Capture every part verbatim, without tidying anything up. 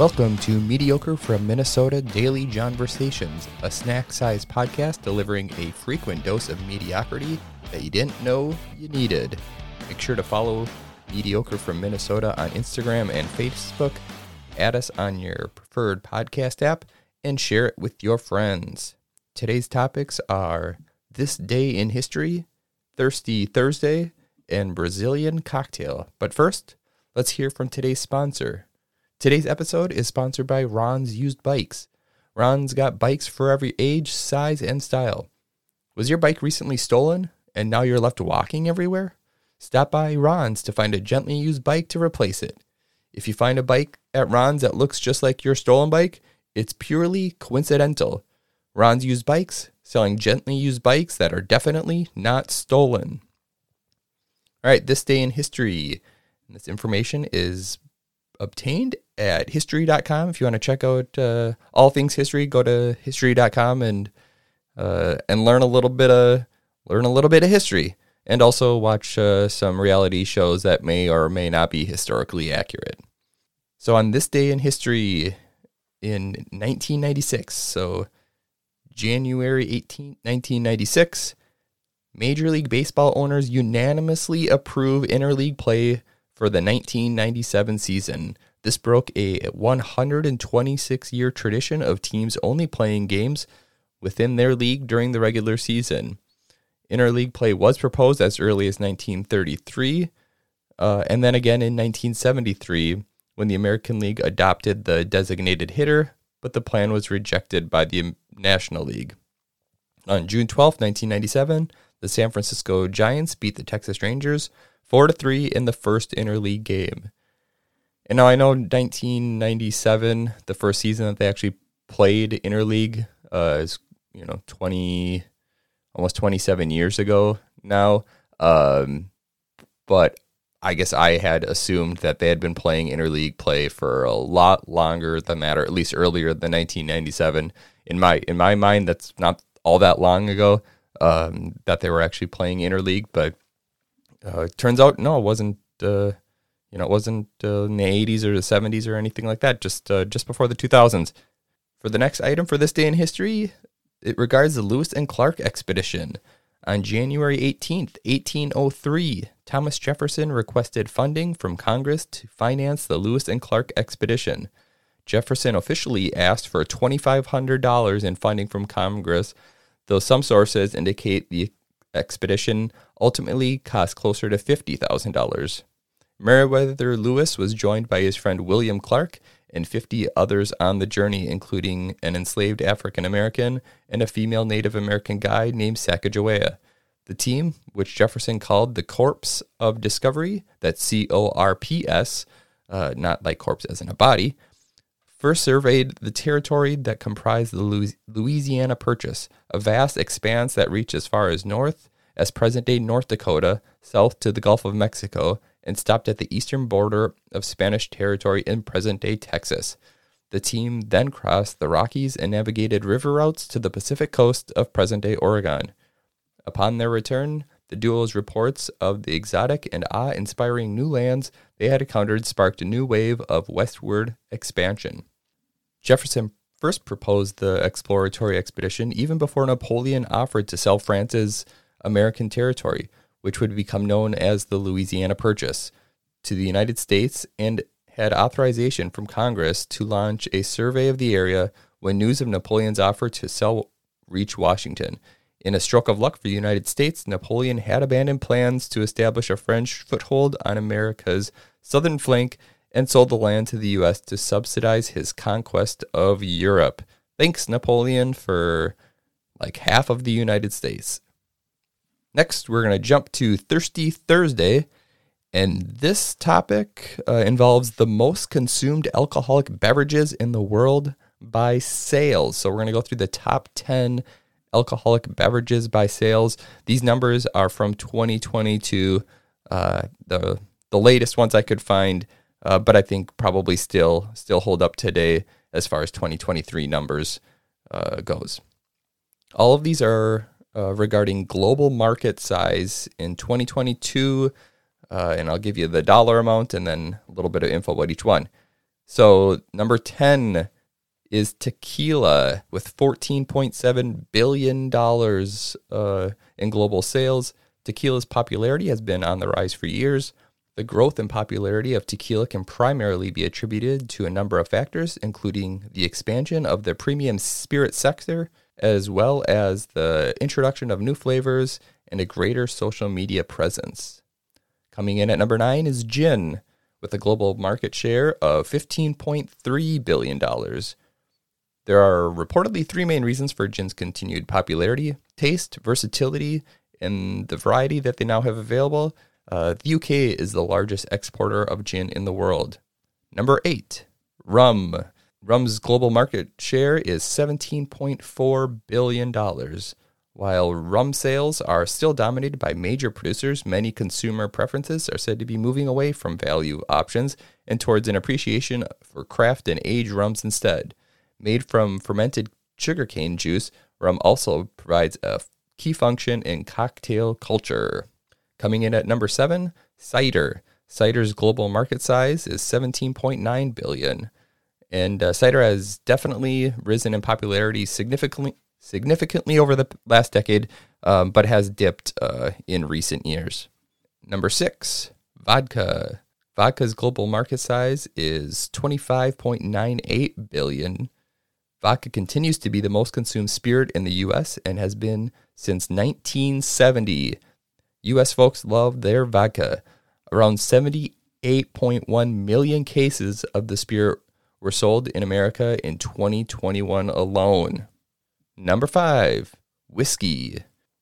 Welcome to Mediocre from Minnesota Daily Jonversations, a snack-sized podcast delivering a frequent dose of mediocrity that you didn't know you needed. Make sure to follow Mediocre from Minnesota on Instagram and Facebook, add us on your preferred podcast app, and share it with your friends. Today's topics are This Day in History, Thirsty Thursday, and Brazilian Cocktail. But first, let's hear from today's sponsor. Today's episode is sponsored by Ron's Used Bikes. Ron's got bikes for every age, size, and style. Was your bike recently stolen and now you're left walking everywhere? Stop by Ron's to find a gently used bike to replace it. If you find a bike at Ron's that looks just like your stolen bike, it's purely coincidental. Ron's Used Bikes, selling gently used bikes that are definitely not stolen. All right, this day in history. And this information is obtained at history dot com. If you want to check out uh, all things history, go to history dot com and uh, and learn a little bit of learn a little bit of history, and also watch uh, some reality shows that may or may not be historically accurate. So on this day in history, in nineteen ninety-six, so January eighteenth, nineteen ninety-six, Major League Baseball owners unanimously approve interleague play for the nineteen ninety-seven season. This broke a one hundred twenty-six year tradition of teams only playing games within their league during the regular season. Interleague play was proposed as early as nineteen thirty-three, uh, and then again in nineteen seventy-three when the American League adopted the designated hitter, but the plan was rejected by the National League. On June twelfth, nineteen ninety-seven, the San Francisco Giants beat the Texas Rangers four to three in the first interleague game. And now I know nineteen ninety-seven, the first season that they actually played interleague, uh, is, you know, twenty, almost twenty-seven years ago now. Um, but I guess I had assumed that they had been playing interleague play for a lot longer than that, or at least earlier than nineteen ninety-seven. In my, in my mind, that's not all that long ago, um, that they were actually playing interleague, but Uh, it turns out, no, it wasn't, uh, you know, it wasn't uh, in the eighties or the seventies or anything like that, just uh, just before the two thousands. For the next item for this day in history, it regards the Lewis and Clark expedition. On January eighteenth, eighteen oh three, Thomas Jefferson requested funding from Congress to finance the Lewis and Clark expedition. Jefferson officially asked for twenty-five hundred dollars in funding from Congress, though some sources indicate the expedition ultimately cost closer to fifty thousand dollars. Meriwether Lewis was joined by his friend William Clark and fifty others on the journey, including an enslaved African-American and a female Native American guide named Sacagawea. The team, which Jefferson called the Corps of Discovery, that's C O R P S, uh, not like corpse as in a body, first surveyed the territory that comprised the Louisiana Purchase, a vast expanse that reached as far as north as present-day North Dakota, south to the Gulf of Mexico, and stopped at the eastern border of Spanish territory in present-day Texas. The team then crossed the Rockies and navigated river routes to the Pacific coast of present-day Oregon. Upon their return, the duo's reports of the exotic and awe-inspiring new lands they had encountered sparked a new wave of westward expansion. Jefferson first proposed the exploratory expedition even before Napoleon offered to sell France's American territory, which would become known as the Louisiana Purchase, to the United States, and had authorization from Congress to launch a survey of the area when news of Napoleon's offer to sell reached Washington. In a stroke of luck for the United States, Napoleon had abandoned plans to establish a French foothold on America's southern flank and sold the land to the U S to subsidize his conquest of Europe. Thanks, Napoleon, for like half of the United States. Next, we're going to jump to Thirsty Thursday, and this topic uh, involves the most consumed alcoholic beverages in the world by sales. So we're going to go through the top ten alcoholic beverages by sales. These numbers are from twenty twenty-two, uh, the the latest ones I could find, uh, but I think probably still still hold up today as far as twenty twenty-three numbers uh, goes. All of these are uh, regarding global market size in twenty twenty-two, uh, and I'll give you the dollar amount and then a little bit of info about each one. So number ten is tequila with fourteen point seven billion dollars uh, in global sales. Tequila's popularity has been on the rise for years. The growth and popularity of tequila can primarily be attributed to a number of factors, including the expansion of the premium spirit sector, as well as the introduction of new flavors and a greater social media presence. Coming in at number nine is gin, with a global market share of fifteen point three billion dollars. There are reportedly three main reasons for gin's continued popularity: taste, versatility, and the variety that they now have available. Uh, the U K is the largest exporter of gin in the world. Number eight, rum. Rum's global market share is seventeen point four billion dollars. While rum sales are still dominated by major producers, many consumer preferences are said to be moving away from value options and towards an appreciation for craft and aged rums instead. Made from fermented sugarcane juice, rum also provides a key function in cocktail culture. Coming in at number seven, cider. Cider's global market size is seventeen point nine billion dollars. And uh, cider has definitely risen in popularity significantly significantly over the last decade, um, but has dipped uh, in recent years. Number six, vodka. Vodka's global market size is twenty-five point nine eight billion dollars. Vodka continues to be the most consumed spirit in the U S and has been since nineteen seventy. U S folks love their vodka. Around seventy-eight point one million cases of the spirit were sold in America in twenty twenty-one alone. Number five, whiskey.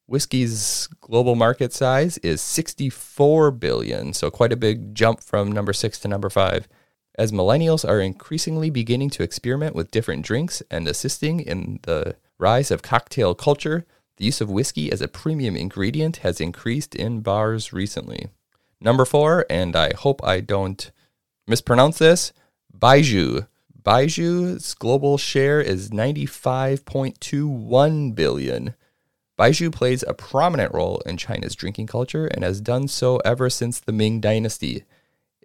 Whiskey's global market size is sixty-four billion dollars, so quite a big jump from number six to number five. As millennials are increasingly beginning to experiment with different drinks and assisting in the rise of cocktail culture, the use of whiskey as a premium ingredient has increased in bars recently. Number four, and I hope I don't mispronounce this, Baijiu. Baijiu's global share is ninety-five point two one billion dollars. Baijiu plays a prominent role in China's drinking culture and has done so ever since the Ming dynasty.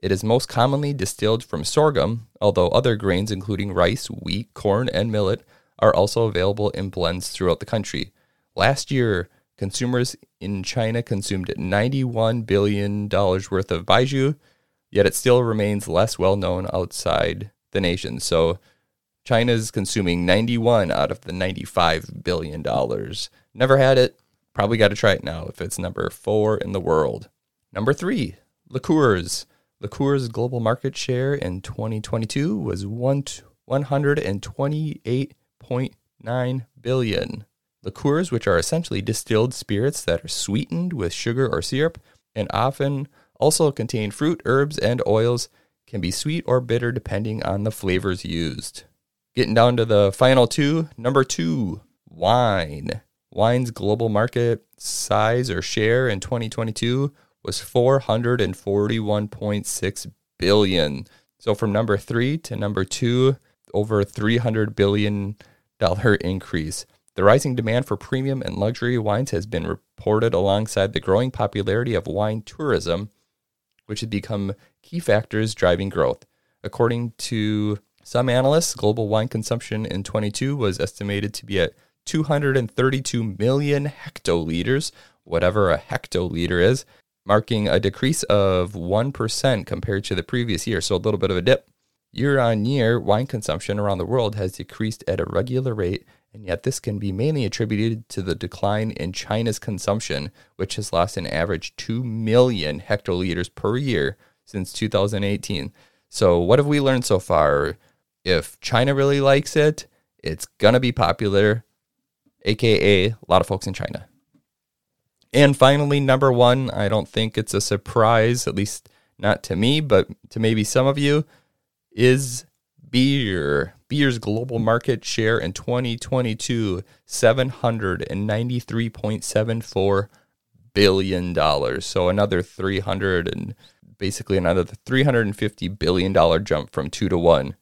It is most commonly distilled from sorghum, although other grains including rice, wheat, corn, and millet are also available in blends throughout the country. Last year, consumers in China consumed ninety-one billion dollars worth of Baijiu, yet it still remains less well-known outside the nation. So China's consuming ninety-one out of the ninety-five billion dollars. Never had it. Probably got to try it now if it's number four in the world. Number three, liqueurs. Liqueurs' global market share in twenty twenty-two was one hundred twenty-eight point nine billion dollars. Liqueurs, which are essentially distilled spirits that are sweetened with sugar or syrup and often also contain fruit, herbs, and oils, can be sweet or bitter depending on the flavors used. Getting down to the final two, number two, wine. Wine's global market size or share in twenty twenty-two was four hundred forty-one point six billion dollars. So from number three to number two, over three hundred billion dollars increase. The rising demand for premium and luxury wines has been reported alongside the growing popularity of wine tourism, which has become key factors driving growth. According to some analysts, global wine consumption in twenty-two was estimated to be at two hundred thirty-two million hectoliters, whatever a hectoliter is, marking a decrease of one percent compared to the previous year, so a little bit of a dip. Year on year, wine consumption around the world has decreased at a regular rate, and yet this can be mainly attributed to the decline in China's consumption, which has lost an average two million hectoliters per year since two thousand eighteen. So what have we learned so far? If China really likes it, it's going to be popular, a k a a lot of folks in China. And finally, number one, I don't think it's a surprise, at least not to me, but to maybe some of you, is beer. Beer's global market share in twenty twenty-two, seven hundred ninety-three point seven four billion dollars. So another three hundred and basically another three hundred fifty billion dollars jump from two to one.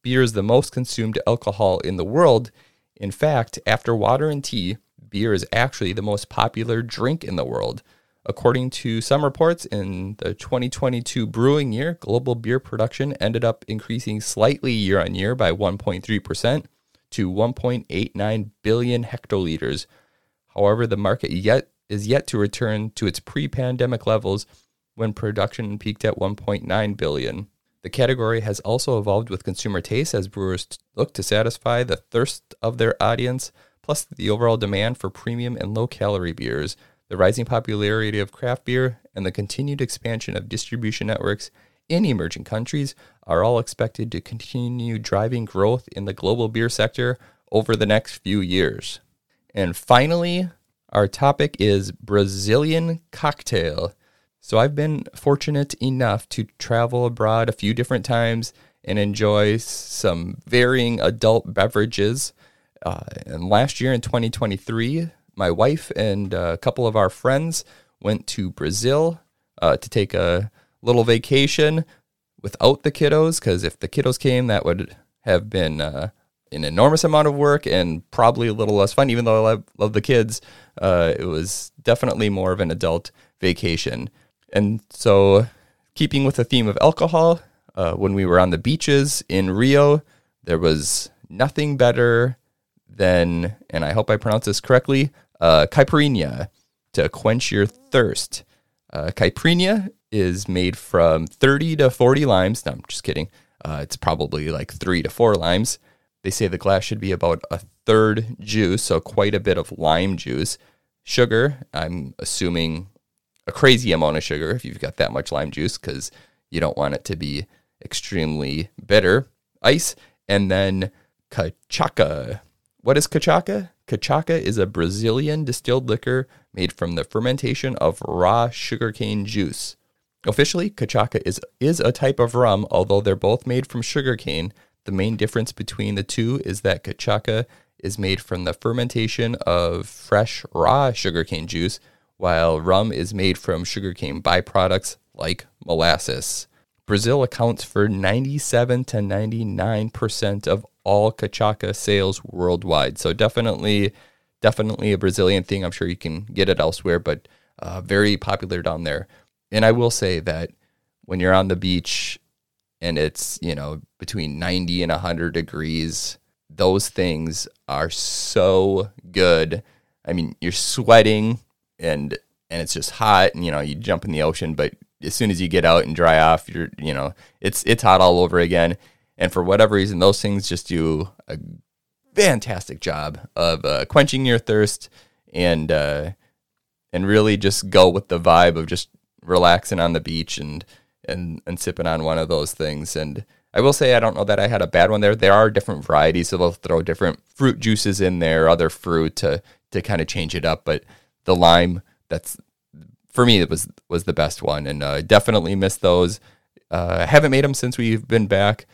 Beer is the most consumed alcohol in the world. In fact, after water and tea, beer is actually the most popular drink in the world. According to some reports, in the twenty twenty-two brewing year, global beer production ended up increasing slightly year on year by one point three percent to one point eight nine billion hectoliters. However, the market yet is yet to return to its pre-pandemic levels when production peaked at one point nine billion. The category has also evolved with consumer taste as brewers look to satisfy the thirst of their audience, plus the overall demand for premium and low-calorie beers. The rising popularity of craft beer and the continued expansion of distribution networks in emerging countries are all expected to continue driving growth in the global beer sector over the next few years. And finally, our topic is Brazilian cocktail. So I've been fortunate enough to travel abroad a few different times and enjoy some varying adult beverages. Uh, and last year in twenty twenty-three, my wife and a couple of our friends went to Brazil uh, to take a little vacation without the kiddos, because if the kiddos came, that would have been uh, an enormous amount of work and probably a little less fun. Even though I love, love the kids, uh, it was definitely more of an adult vacation. And so, keeping with the theme of alcohol, uh, when we were on the beaches in Rio, there was nothing better than, and I hope I pronounce this correctly, Uh, caipirinha, to quench your thirst. Uh, caipirinha is made from thirty to forty limes. No, I'm just kidding. Uh, it's probably like three to four limes. They say the glass should be about a third juice, so quite a bit of lime juice. Sugar, I'm assuming a crazy amount of sugar if you've got that much lime juice, because you don't want it to be extremely bitter. Ice, and then cachaça. What is cachaça? Cachaça is a Brazilian distilled liquor made from the fermentation of raw sugarcane juice. Officially, cachaça is, is a type of rum, although they're both made from sugarcane. The main difference between the two is that cachaça is made from the fermentation of fresh, raw sugarcane juice, while rum is made from sugarcane byproducts like molasses. Brazil accounts for ninety-seven to ninety-nine percent of all cachaça sales worldwide. So definitely, definitely a Brazilian thing. I'm sure you can get it elsewhere, but uh, very popular down there. And I will say that when you're on the beach and it's, you know, between ninety and one hundred degrees, those things are so good. I mean, you're sweating and and it's just hot, and, you know, you jump in the ocean, but as soon as you get out and dry off, you're, you know, it's it's hot all over again. And for whatever reason, those things just do a fantastic job of uh, quenching your thirst and uh, and really just go with the vibe of just relaxing on the beach and, and, and sipping on one of those things. And I will say, I don't know that I had a bad one there. There are different varieties, so they'll throw different fruit juices in there, other fruit to to kind of change it up. But the lime, that's, for me, it was, was the best one. And I uh, definitely missed those. Uh, I haven't made them since we've been back.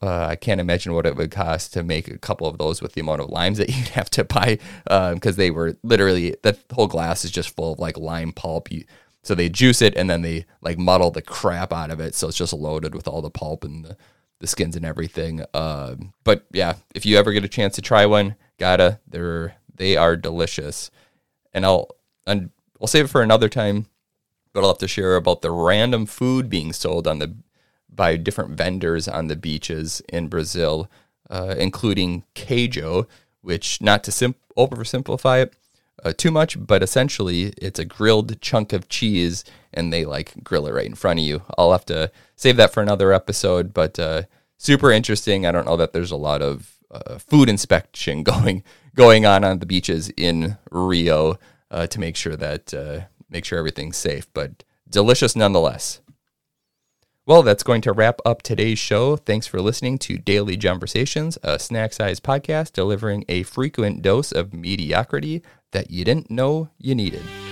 Uh, I can't imagine what it would cost to make a couple of those with the amount of limes that you'd have to buy, because um, they were literally, the whole glass is just full of like lime pulp. You, so they juice it and then they like muddle the crap out of it. So it's just loaded with all the pulp and the, the skins and everything. Uh, but yeah, if you ever get a chance to try one, gotta, they're, they are delicious. And I'll, I'll save it for another time, but I'll have to share about the random food being sold on the by different vendors on the beaches in Brazil, uh, including queijo, which, not to sim- oversimplify it uh, too much, but essentially it's a grilled chunk of cheese, and they like grill it right in front of you. I'll have to save that for another episode, but uh, super interesting. I don't know that there's a lot of uh, food inspection going going on on the beaches in Rio uh, to make sure that uh, make sure everything's safe, but delicious nonetheless. Well, that's going to wrap up today's show. Thanks for listening to Daily Jonversations, a snack-sized podcast delivering a frequent dose of mediocrity that you didn't know you needed.